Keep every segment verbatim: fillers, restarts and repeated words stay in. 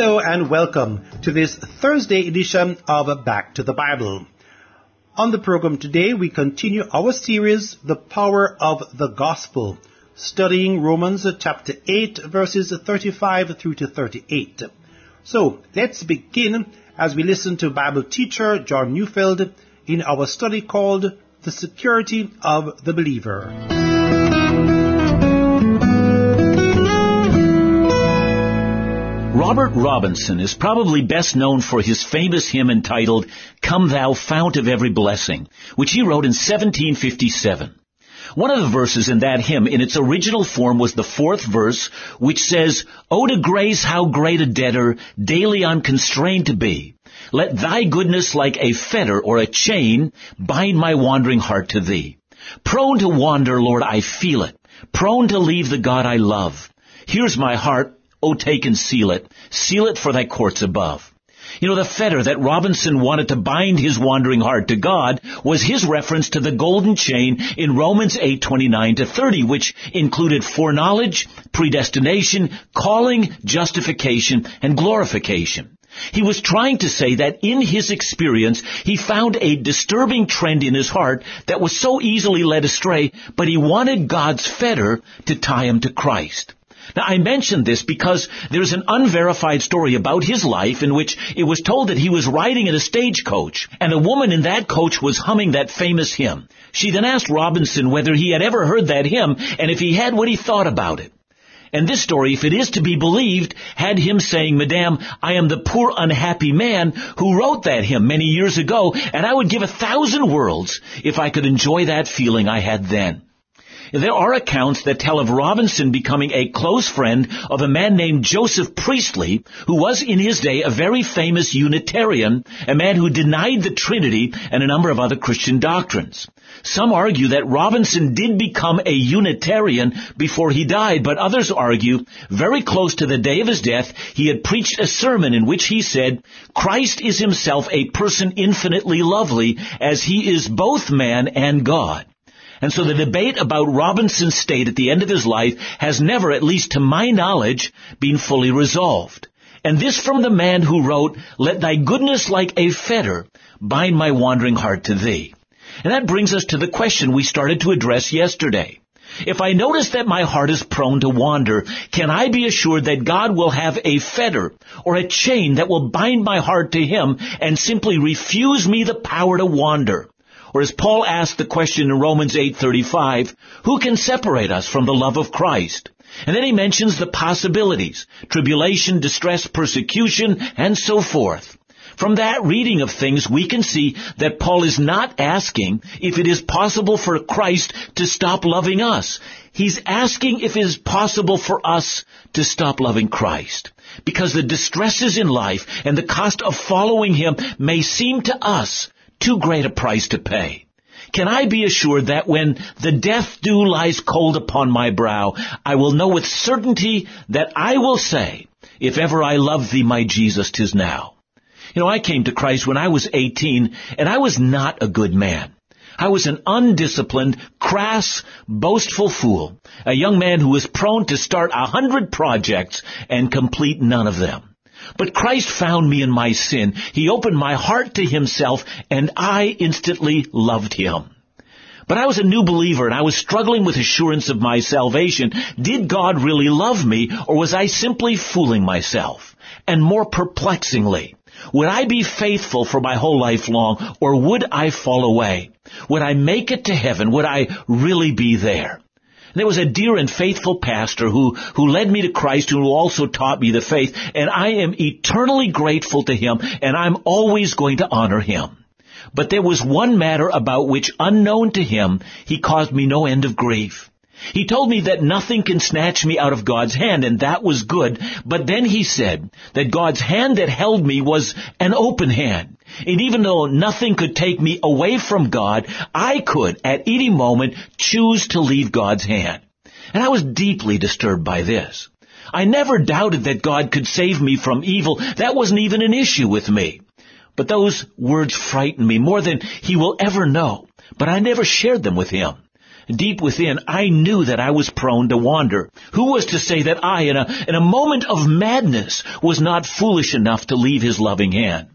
Hello and welcome to this Thursday edition of Back to the Bible. On the program today, we continue our series, The Power of the Gospel, studying Romans chapter eight, verses thirty-five through to thirty-eight. So, let's begin as we listen to Bible teacher John Neufeld in our study called The Security of the Believer. Robert Robinson is probably best known for his famous hymn entitled, Come Thou Fount of Every Blessing, which he wrote in seventeen fifty-seven. One of the verses in that hymn in its original form was the fourth verse, which says, O to grace how great a debtor, daily I'm constrained to be. Let thy goodness like a fetter or a chain bind my wandering heart to thee. Prone to wander, Lord, I feel it. Prone to leave the God I love. Here's my heart. O take and seal it, seal it for thy courts above. You know, the fetter that Robinson wanted to bind his wandering heart to God was his reference to the golden chain in Romans eight twenty-nine to thirty, which included foreknowledge, predestination, calling, justification, and glorification. He was trying to say that in his experience, he found a disturbing trend in his heart that was so easily led astray, but he wanted God's fetter to tie him to Christ. Now, I mention this because there's an unverified story about his life in which it was told that he was riding in a stagecoach, and a woman in that coach was humming that famous hymn. She then asked Robinson whether he had ever heard that hymn, and if he had, what he thought about it. And this story, if it is to be believed, had him saying, Madame, I am the poor unhappy man who wrote that hymn many years ago, and I would give a thousand worlds if I could enjoy that feeling I had then. There are accounts that tell of Robinson becoming a close friend of a man named Joseph Priestley, who was in his day a very famous Unitarian, a man who denied the Trinity and a number of other Christian doctrines. Some argue that Robinson did become a Unitarian before he died, but others argue, very close to the day of his death, he had preached a sermon in which he said, Christ is himself a person infinitely lovely, as he is both man and God. And so the debate about Robinson's state at the end of his life has never, at least to my knowledge, been fully resolved. And this from the man who wrote, Let thy goodness like a fetter bind my wandering heart to thee. And that brings us to the question we started to address yesterday. If I notice that my heart is prone to wander, can I be assured that God will have a fetter or a chain that will bind my heart to him and simply refuse me the power to wander? Or as Paul asked the question in Romans eight thirty-five, who can separate us from the love of Christ? And then he mentions the possibilities, tribulation, distress, persecution, and so forth. From that reading of things, we can see that Paul is not asking if it is possible for Christ to stop loving us. He's asking if it is possible for us to stop loving Christ. Because the distresses in life and the cost of following him may seem to us too great a price to pay. Can I be assured that when the death dew lies cold upon my brow, I will know with certainty that I will say, if ever I love thee, my Jesus, 'tis now. You know, I came to Christ when I was eighteen, and I was not a good man. I was an undisciplined, crass, boastful fool, a young man who was prone to start a hundred projects and complete none of them. But Christ found me in my sin. He opened my heart to himself, and I instantly loved him. But I was a new believer, and I was struggling with assurance of my salvation. Did God really love me, or was I simply fooling myself? And more perplexingly, would I be faithful for my whole life long, or would I fall away? Would I make it to heaven? Would I really be there? There was a dear and faithful pastor who, who led me to Christ, who also taught me the faith, and I am eternally grateful to him, and I'm always going to honor him. But there was one matter about which, unknown to him, he caused me no end of grief. He told me that nothing can snatch me out of God's hand, and that was good, but then he said that God's hand that held me was an open hand. And even though nothing could take me away from God, I could, at any moment, choose to leave God's hand. And I was deeply disturbed by this. I never doubted that God could save me from evil. That wasn't even an issue with me. But those words frightened me more than he will ever know. But I never shared them with him. Deep within, I knew that I was prone to wander. Who was to say that I, in a, in a moment of madness, was not foolish enough to leave his loving hand?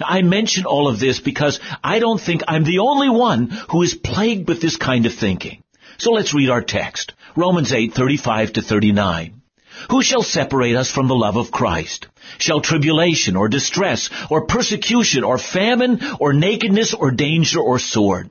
Now, I mention all of this because I don't think I'm the only one who is plagued with this kind of thinking. So let's read our text, Romans eight, thirty-five to thirty-nine. Who shall separate us from the love of Christ? Shall tribulation or distress or persecution or famine or nakedness or danger or sword?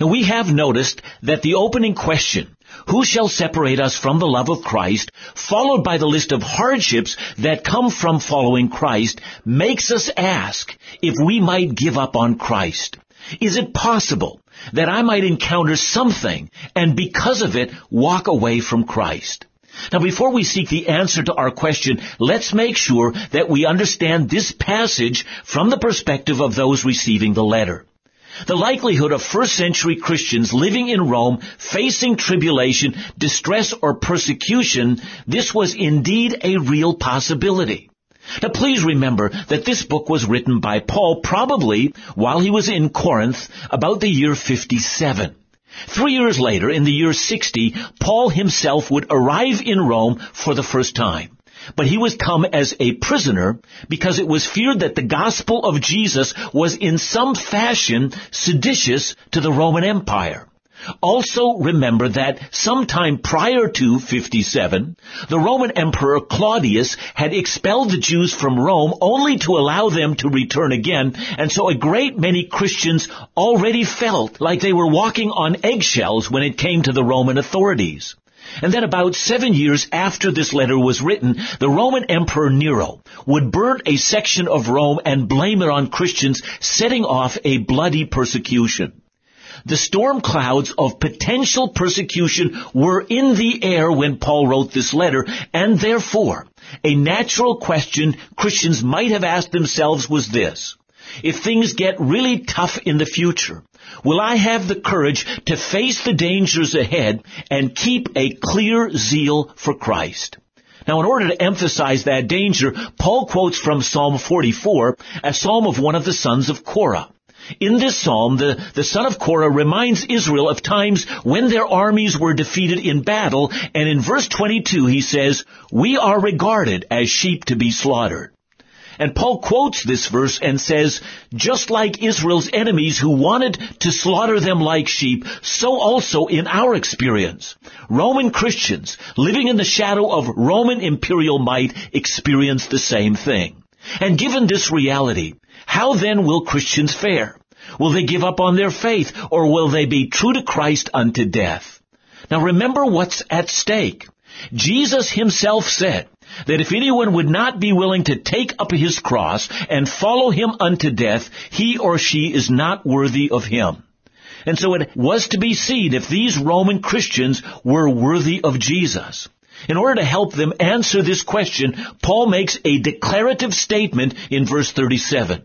And we have noticed that the opening question, who shall separate us from the love of Christ, followed by the list of hardships that come from following Christ, makes us ask if we might give up on Christ. Is it possible that I might encounter something and because of it walk away from Christ? Now, before we seek the answer to our question, let's make sure that we understand this passage from the perspective of those receiving the letter. The likelihood of first-century Christians living in Rome facing tribulation, distress, or persecution, this was indeed a real possibility. Now, please remember that this book was written by Paul probably while he was in Corinth about the year fifty-seven. Three years later, in the year sixty, Paul himself would arrive in Rome for the first time. But he was come as a prisoner because it was feared that the gospel of Jesus was in some fashion seditious to the Roman Empire. Also remember that sometime prior to fifty-seven, the Roman Emperor Claudius had expelled the Jews from Rome only to allow them to return again, and so a great many Christians already felt like they were walking on eggshells when it came to the Roman authorities. And then about seven years after this letter was written, the Roman Emperor Nero would burn a section of Rome and blame it on Christians, setting off a bloody persecution. The storm clouds of potential persecution were in the air when Paul wrote this letter, and therefore, a natural question Christians might have asked themselves was this: if things get really tough in the future, will I have the courage to face the dangers ahead and keep a clear zeal for Christ? Now, in order to emphasize that danger, Paul quotes from Psalm forty-four, a psalm of one of the sons of Korah. In this psalm, the, the son of Korah reminds Israel of times when their armies were defeated in battle, and in verse twenty-two he says, "We are regarded as sheep to be slaughtered." And Paul quotes this verse and says, just like Israel's enemies who wanted to slaughter them like sheep, so also in our experience, Roman Christians living in the shadow of Roman imperial might experienced the same thing. And given this reality, how then will Christians fare? Will they give up on their faith, or will they be true to Christ unto death? Now, remember what's at stake. Jesus himself said that if anyone would not be willing to take up his cross and follow him unto death, he or she is not worthy of him. And so it was to be seen if these Roman Christians were worthy of Jesus. In order to help them answer this question, Paul makes a declarative statement in verse thirty-seven.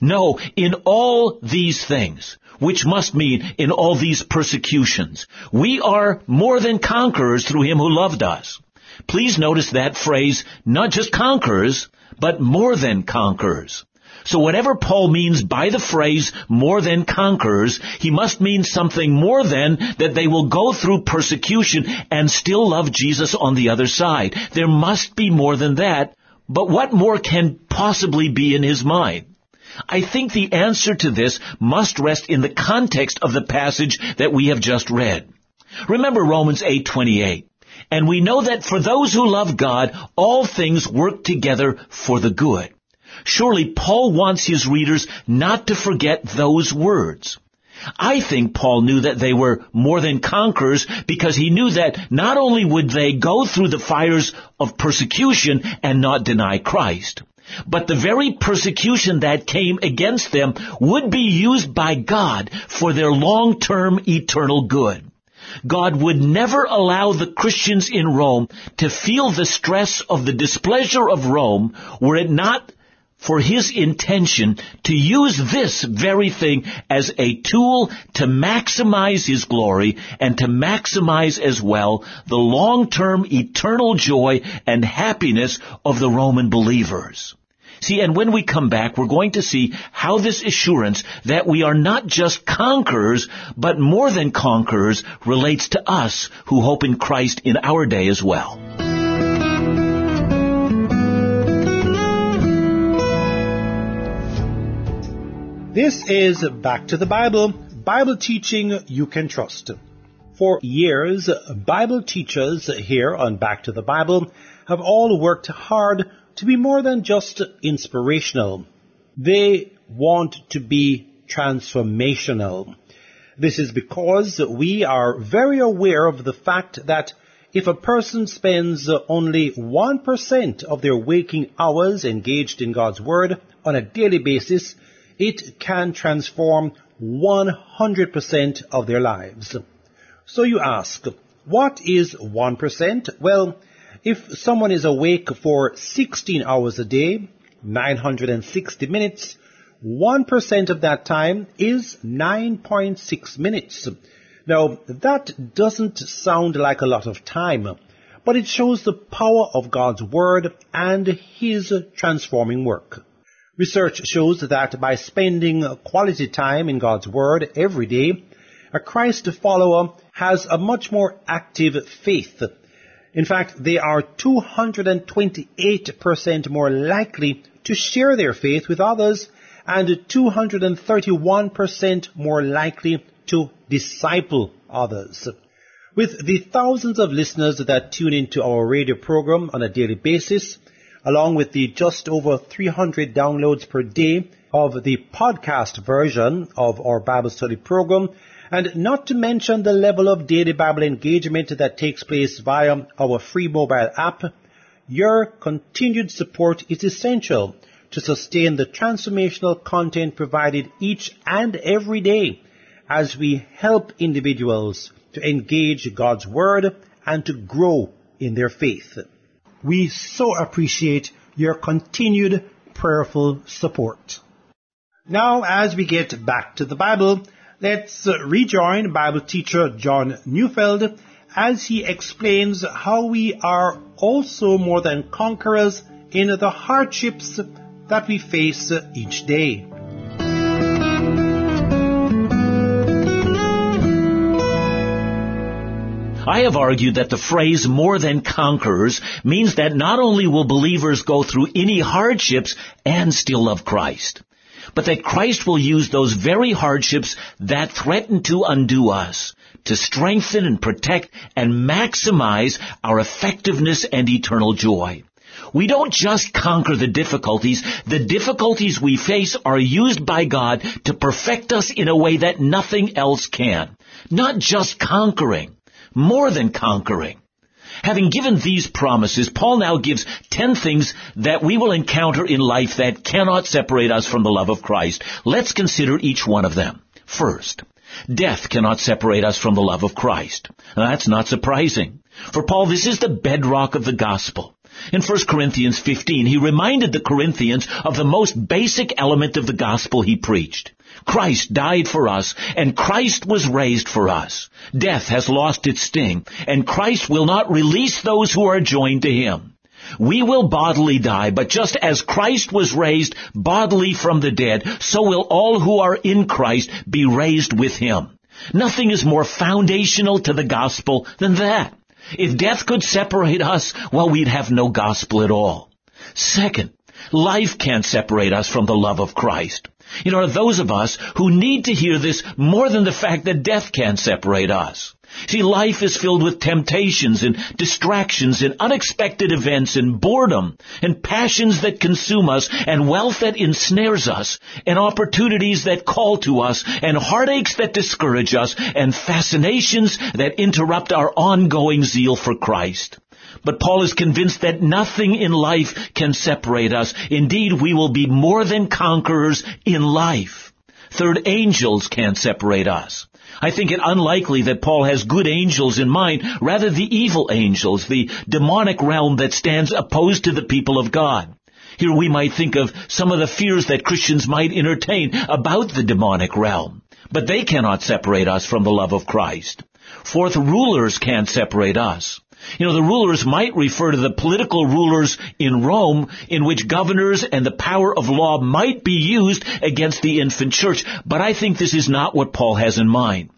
No, in all these things, which must mean in all these persecutions, we are more than conquerors through him who loved us. Please notice that phrase, not just conquerors, but more than conquerors. So whatever Paul means by the phrase more than conquerors, he must mean something more than that they will go through persecution and still love Jesus on the other side. There must be more than that, but what more can possibly be in his mind? I think the answer to this must rest in the context of the passage that we have just read. Remember Romans eight twenty-eight. And we know that for those who love God, all things work together for the good. Surely Paul wants his readers not to forget those words. I think Paul knew that they were more than conquerors because he knew that not only would they go through the fires of persecution and not deny Christ, but the very persecution that came against them would be used by God for their long-term eternal good. God would never allow the Christians in Rome to feel the stress of the displeasure of Rome were it not for his intention to use this very thing as a tool to maximize his glory and to maximize as well the long-term eternal joy and happiness of the Roman believers. See, and when we come back, we're going to see how this assurance that we are not just conquerors, but more than conquerors, relates to us who hope in Christ in our day as well. This is Back to the Bible, Bible teaching you can trust. For years, Bible teachers here on Back to the Bible have all worked hard to be more than just inspirational. They want to be transformational. This is because we are very aware of the fact that if a person spends only one percent of their waking hours engaged in God's Word on a daily basis, it can transform one hundred percent of their lives. So you ask, what is one percent? Well, if someone is awake for sixteen hours a day, nine hundred sixty minutes, one percent of that time is nine point six minutes. Now, that doesn't sound like a lot of time, but it shows the power of God's Word and His transforming work. Research shows that by spending quality time in God's Word every day, a Christ follower has a much more active faith. In fact, they are two hundred twenty-eight percent more likely to share their faith with others and two hundred thirty-one percent more likely to disciple others. With the thousands of listeners that tune into our radio program on a daily basis, along with the just over three hundred downloads per day of the podcast version of our Bible study program, and not to mention the level of daily Bible engagement that takes place via our free mobile app, your continued support is essential to sustain the transformational content provided each and every day as we help individuals to engage God's Word and to grow in their faith. We so appreciate your continued prayerful support. Now, as we get back to the Bible, let's rejoin Bible teacher John Neufeld as he explains how we are also more than conquerors in the hardships that we face each day. I have argued that the phrase more than conquerors means that not only will believers go through any hardships and still love Christ, but that Christ will use those very hardships that threaten to undo us to strengthen and protect and maximize our effectiveness and eternal joy. We don't just conquer the difficulties. The difficulties we face are used by God to perfect us in a way that nothing else can. Not just conquering, more than conquering. Having given these promises, Paul now gives ten things that we will encounter in life that cannot separate us from the love of Christ. Let's consider each one of them. First, death cannot separate us from the love of Christ. Now, that's not surprising. For Paul, this is the bedrock of the gospel. In First Corinthians fifteen, he reminded the Corinthians of the most basic element of the gospel he preached. Christ died for us, and Christ was raised for us. Death has lost its sting, and Christ will not release those who are joined to him. We will bodily die, but just as Christ was raised bodily from the dead, so will all who are in Christ be raised with him. Nothing is more foundational to the gospel than that. If death could separate us, well, we'd have no gospel at all. Second, life can't separate us from the love of Christ. You know, those of us who need to hear this more than the fact that death can't separate us. See, life is filled with temptations and distractions and unexpected events and boredom and passions that consume us and wealth that ensnares us and opportunities that call to us and heartaches that discourage us and fascinations that interrupt our ongoing zeal for Christ. But Paul is convinced that nothing in life can separate us. Indeed, we will be more than conquerors in life. Third, angels can't separate us. I think it unlikely that Paul has good angels in mind, rather the evil angels, the demonic realm that stands opposed to the people of God. Here we might think of some of the fears that Christians might entertain about the demonic realm, but they cannot separate us from the love of Christ. Fourth, rulers can't separate us. You know, the rulers might refer to the political rulers in Rome, in which governors and the power of law might be used against the infant church, but I think this is not what Paul has in mind.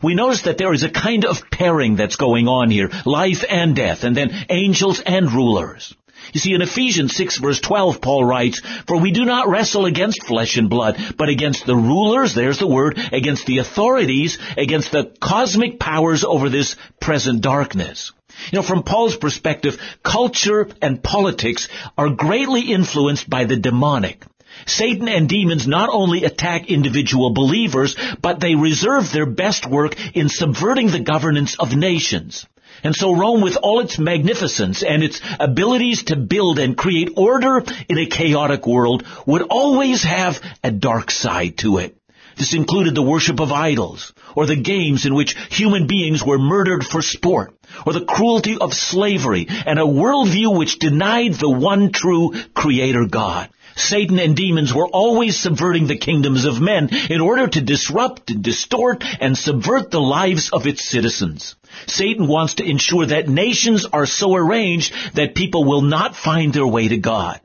We notice that there is a kind of pairing that's going on here, life and death, and then angels and rulers. You see, in Ephesians six, verse twelve, Paul writes, "For we do not wrestle against flesh and blood, but against the rulers," there's the word, "against the authorities, against the cosmic powers over this present darkness." You know, from Paul's perspective, culture and politics are greatly influenced by the demonic. Satan and demons not only attack individual believers, but they reserve their best work in subverting the governance of nations. And so Rome, with all its magnificence and its abilities to build and create order in a chaotic world, would always have a dark side to it. This included the worship of idols, or the games in which human beings were murdered for sport, or the cruelty of slavery, and a worldview which denied the one true Creator God. Satan and demons were always subverting the kingdoms of men in order to disrupt, and distort, and subvert the lives of its citizens. Satan wants to ensure that nations are so arranged that people will not find their way to God.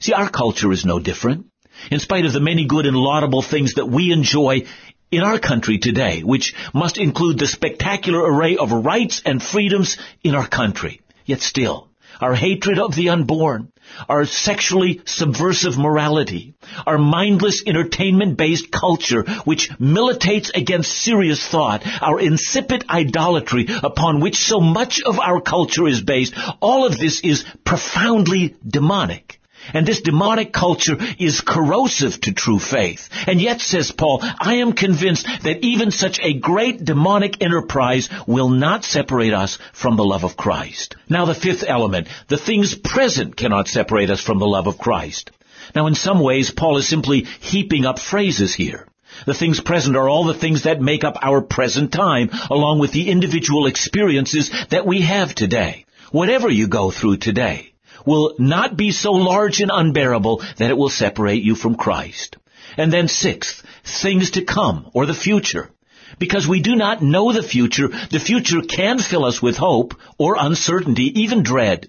See, our culture is no different. In spite of the many good and laudable things that we enjoy in our country today, which must include the spectacular array of rights and freedoms in our country, yet still, our hatred of the unborn, our sexually subversive morality, our mindless entertainment-based culture which militates against serious thought, our insipid idolatry upon which so much of our culture is based, all of this is profoundly demonic. And this demonic culture is corrosive to true faith. And yet, says Paul, I am convinced that even such a great demonic enterprise will not separate us from the love of Christ. Now, the fifth element, the things present cannot separate us from the love of Christ. Now, in some ways, Paul is simply heaping up phrases here. The things present are all the things that make up our present time, along with the individual experiences that we have today. Whatever you go through today will not be so large and unbearable that it will separate you from Christ. And then sixth, things to come, or the future. Because we do not know the future, the future can fill us with hope or uncertainty, even dread.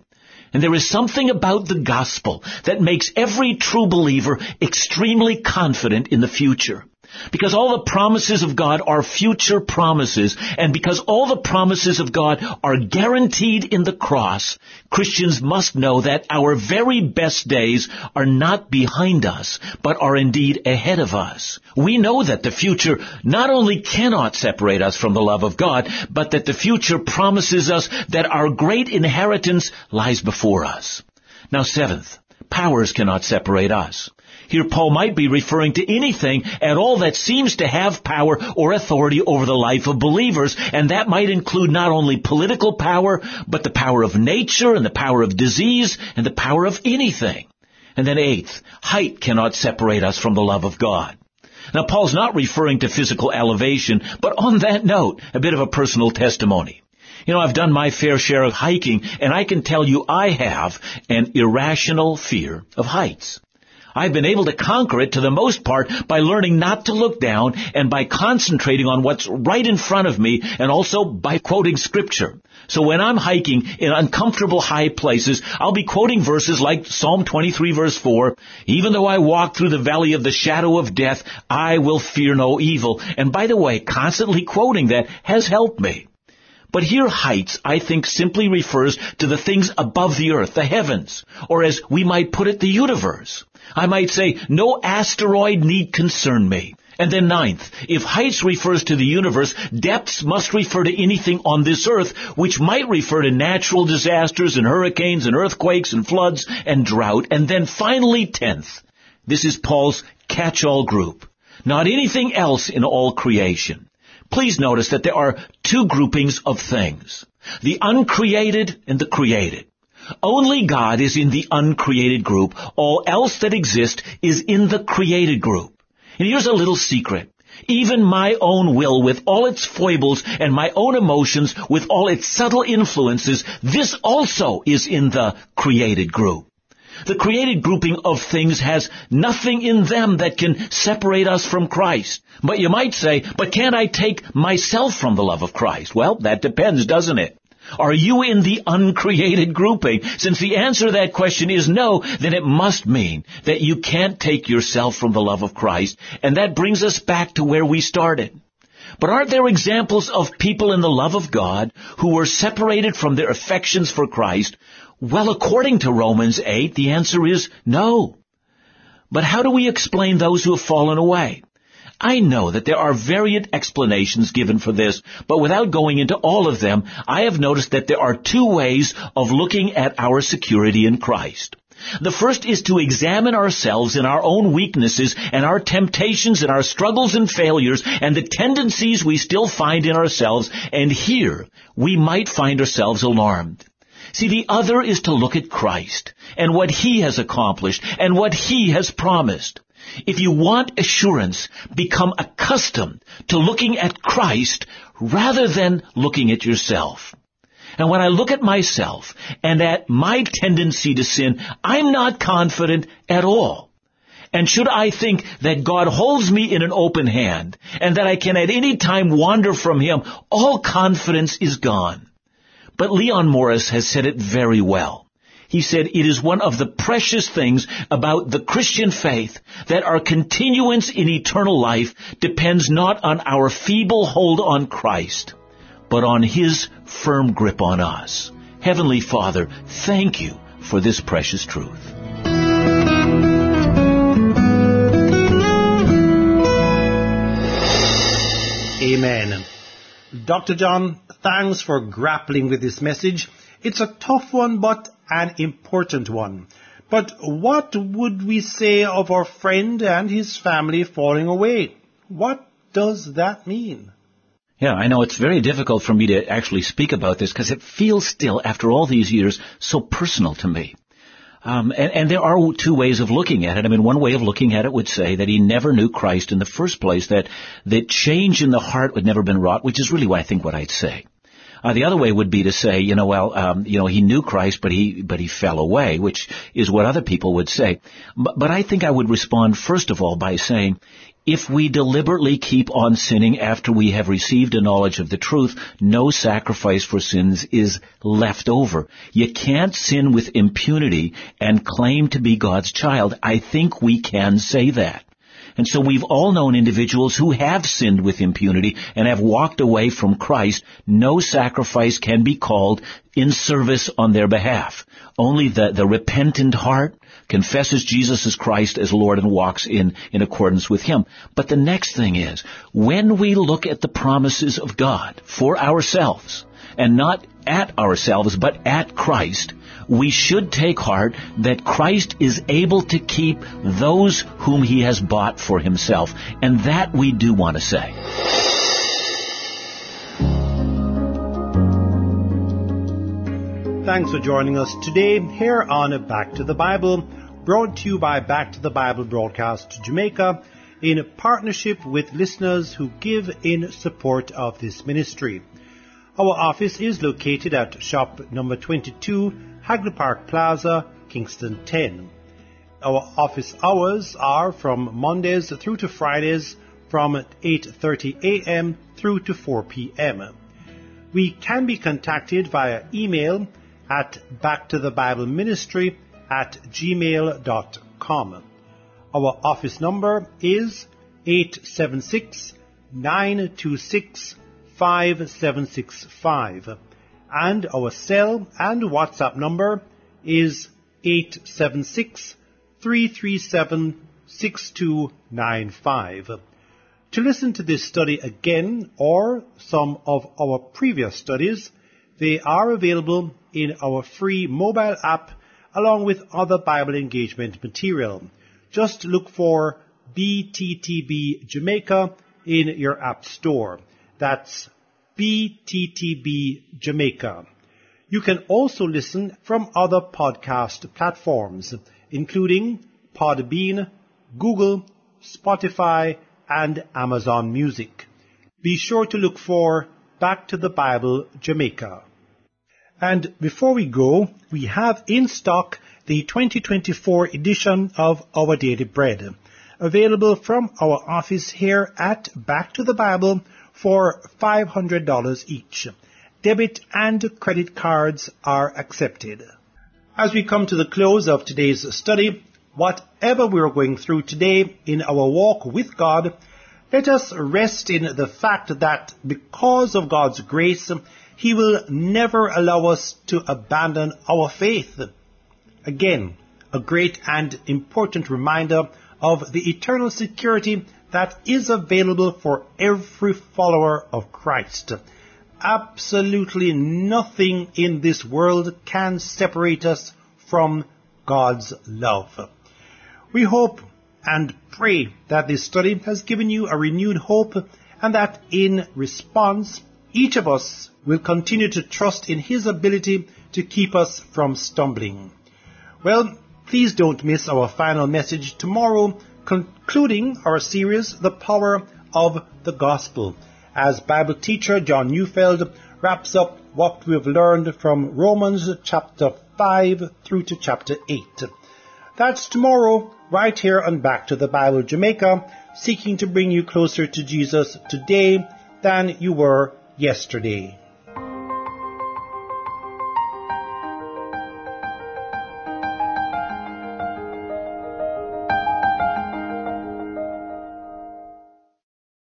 And there is something about the gospel that makes every true believer extremely confident in the future. Because all the promises of God are future promises, and because all the promises of God are guaranteed in the cross, Christians must know that our very best days are not behind us, but are indeed ahead of us. We know that the future not only cannot separate us from the love of God, but that the future promises us that our great inheritance lies before us. Now, seventh, powers cannot separate us. Here Paul might be referring to anything at all that seems to have power or authority over the life of believers, and that might include not only political power, but the power of nature and the power of disease and the power of anything. And then eighth, height cannot separate us from the love of God. Now, Paul's not referring to physical elevation, but on that note, a bit of a personal testimony. You know, I've done my fair share of hiking, and I can tell you I have an irrational fear of heights. I've been able to conquer it to the most part by learning not to look down and by concentrating on what's right in front of me, and also by quoting Scripture. So when I'm hiking in uncomfortable high places, I'll be quoting verses like Psalm twenty-three, verse four, "Even though I walk through the valley of the shadow of death, I will fear no evil." And by the way, constantly quoting that has helped me. But here heights, I think, simply refers to the things above the earth, the heavens, or as we might put it, the universe. I might say, no asteroid need concern me. And then ninth, if heights refers to the universe, depths must refer to anything on this earth, which might refer to natural disasters and hurricanes and earthquakes and floods and drought. And then finally, tenth, this is Paul's catch-all group, not anything else in all creation. Please notice that there are two groupings of things, the uncreated and the created. Only God is in the uncreated group. All else that exists is in the created group. And here's a little secret. Even my own will, with all its foibles, and my own emotions, with all its subtle influences, this also is in the created group. The created grouping of things has nothing in them that can separate us from Christ. But you might say, but can't I take myself from the love of Christ? Well, that depends, doesn't it? Are you in the uncreated grouping? Since the answer to that question is no, then it must mean that you can't take yourself from the love of Christ. And that brings us back to where we started. But aren't there examples of people in the love of God who were separated from their affections for Christ? Well, according to Romans eight, the answer is no. But how do we explain those who have fallen away? I know that there are varied explanations given for this, but without going into all of them, I have noticed that there are two ways of looking at our security in Christ. The first is to examine ourselves in our own weaknesses and our temptations and our struggles and failures and the tendencies we still find in ourselves, and here we might find ourselves alarmed. See, the other is to look at Christ and what He has accomplished and what He has promised. If you want assurance, become accustomed to looking at Christ rather than looking at yourself. And when I look at myself and at my tendency to sin, I'm not confident at all. And should I think that God holds me in an open hand and that I can at any time wander from Him, all confidence is gone. But Leon Morris has said it very well. He said, it is one of the precious things about the Christian faith that our continuance in eternal life depends not on our feeble hold on Christ, but on His firm grip on us. Heavenly Father, thank You for this precious truth. Amen. Doctor John, thanks for grappling with this message. It's a tough one, but an important one. But what would we say of our friend and his family falling away? What does that mean? Yeah, I know it's very difficult for me to actually speak about this because it feels still, after all these years, so personal to me. Um, and, and there are two ways of looking at it. I mean, one way of looking at it would say that he never knew Christ in the first place, that that change in the heart would never been wrought, which is really what I think what I'd say. Uh, the other way would be to say, you know, well, um, you know, he knew Christ, but he, but he fell away, which is what other people would say. But, but I think I would respond first of all by saying, if we deliberately keep on sinning after we have received a knowledge of the truth, no sacrifice for sins is left over. You can't sin with impunity and claim to be God's child. I think we can say that. And so we've all known individuals who have sinned with impunity and have walked away from Christ. No sacrifice can be called in service on their behalf. Only the, the repentant heart confesses Jesus as Christ as Lord and walks in, in accordance with Him. But the next thing is, when we look at the promises of God for ourselves, and not at ourselves, but at Christ, we should take heart that Christ is able to keep those whom He has bought for Himself. And that we do want to say. Thanks for joining us today here on Back to the Bible, brought to you by Back to the Bible Broadcast Jamaica, in partnership with listeners who give in support of this ministry. Our office is located at shop number twenty-two, Hagley Park Plaza, Kingston ten. Our office hours are from Mondays through to Fridays from eight thirty a.m. through to four p.m. We can be contacted via email at backtothebibleministry at gmail dot com. Our office number is eight seven six, nine two six, five seven six five, and our cell and WhatsApp number is eight seven six, three three seven, six two nine five. To listen to this study again or some of our previous studies, they are available in our free mobile app along with other Bible engagement material. Just look for B T T B Jamaica in your app store. That's B T T B Jamaica. You can also listen from other podcast platforms, including Podbean, Google, Spotify, and Amazon Music. Be sure to look for Back to the Bible Jamaica. And before we go, we have in stock the twenty twenty-four edition of Our Daily Bread, available from our office here at Back to the Bible for five hundred dollars each. Debit and credit cards are accepted. As we come to the close of today's study, whatever we are going through today in our walk with God, let us rest in the fact that because of God's grace, He will never allow us to abandon our faith. Again, a great and important reminder of the eternal security that is available for every follower of Christ. Absolutely nothing in this world can separate us from God's love. We hope and pray that this study has given you a renewed hope, and that in response, each of us will continue to trust in His ability to keep us from stumbling. Well, please don't miss our final message tomorrow, concluding our series, The Power of the Gospel, as Bible teacher John Neufeld wraps up what we've learned from Romans chapter five through to chapter eight. That's tomorrow, right here on Back to the Bible Jamaica, seeking to bring you closer to Jesus today than you were yesterday.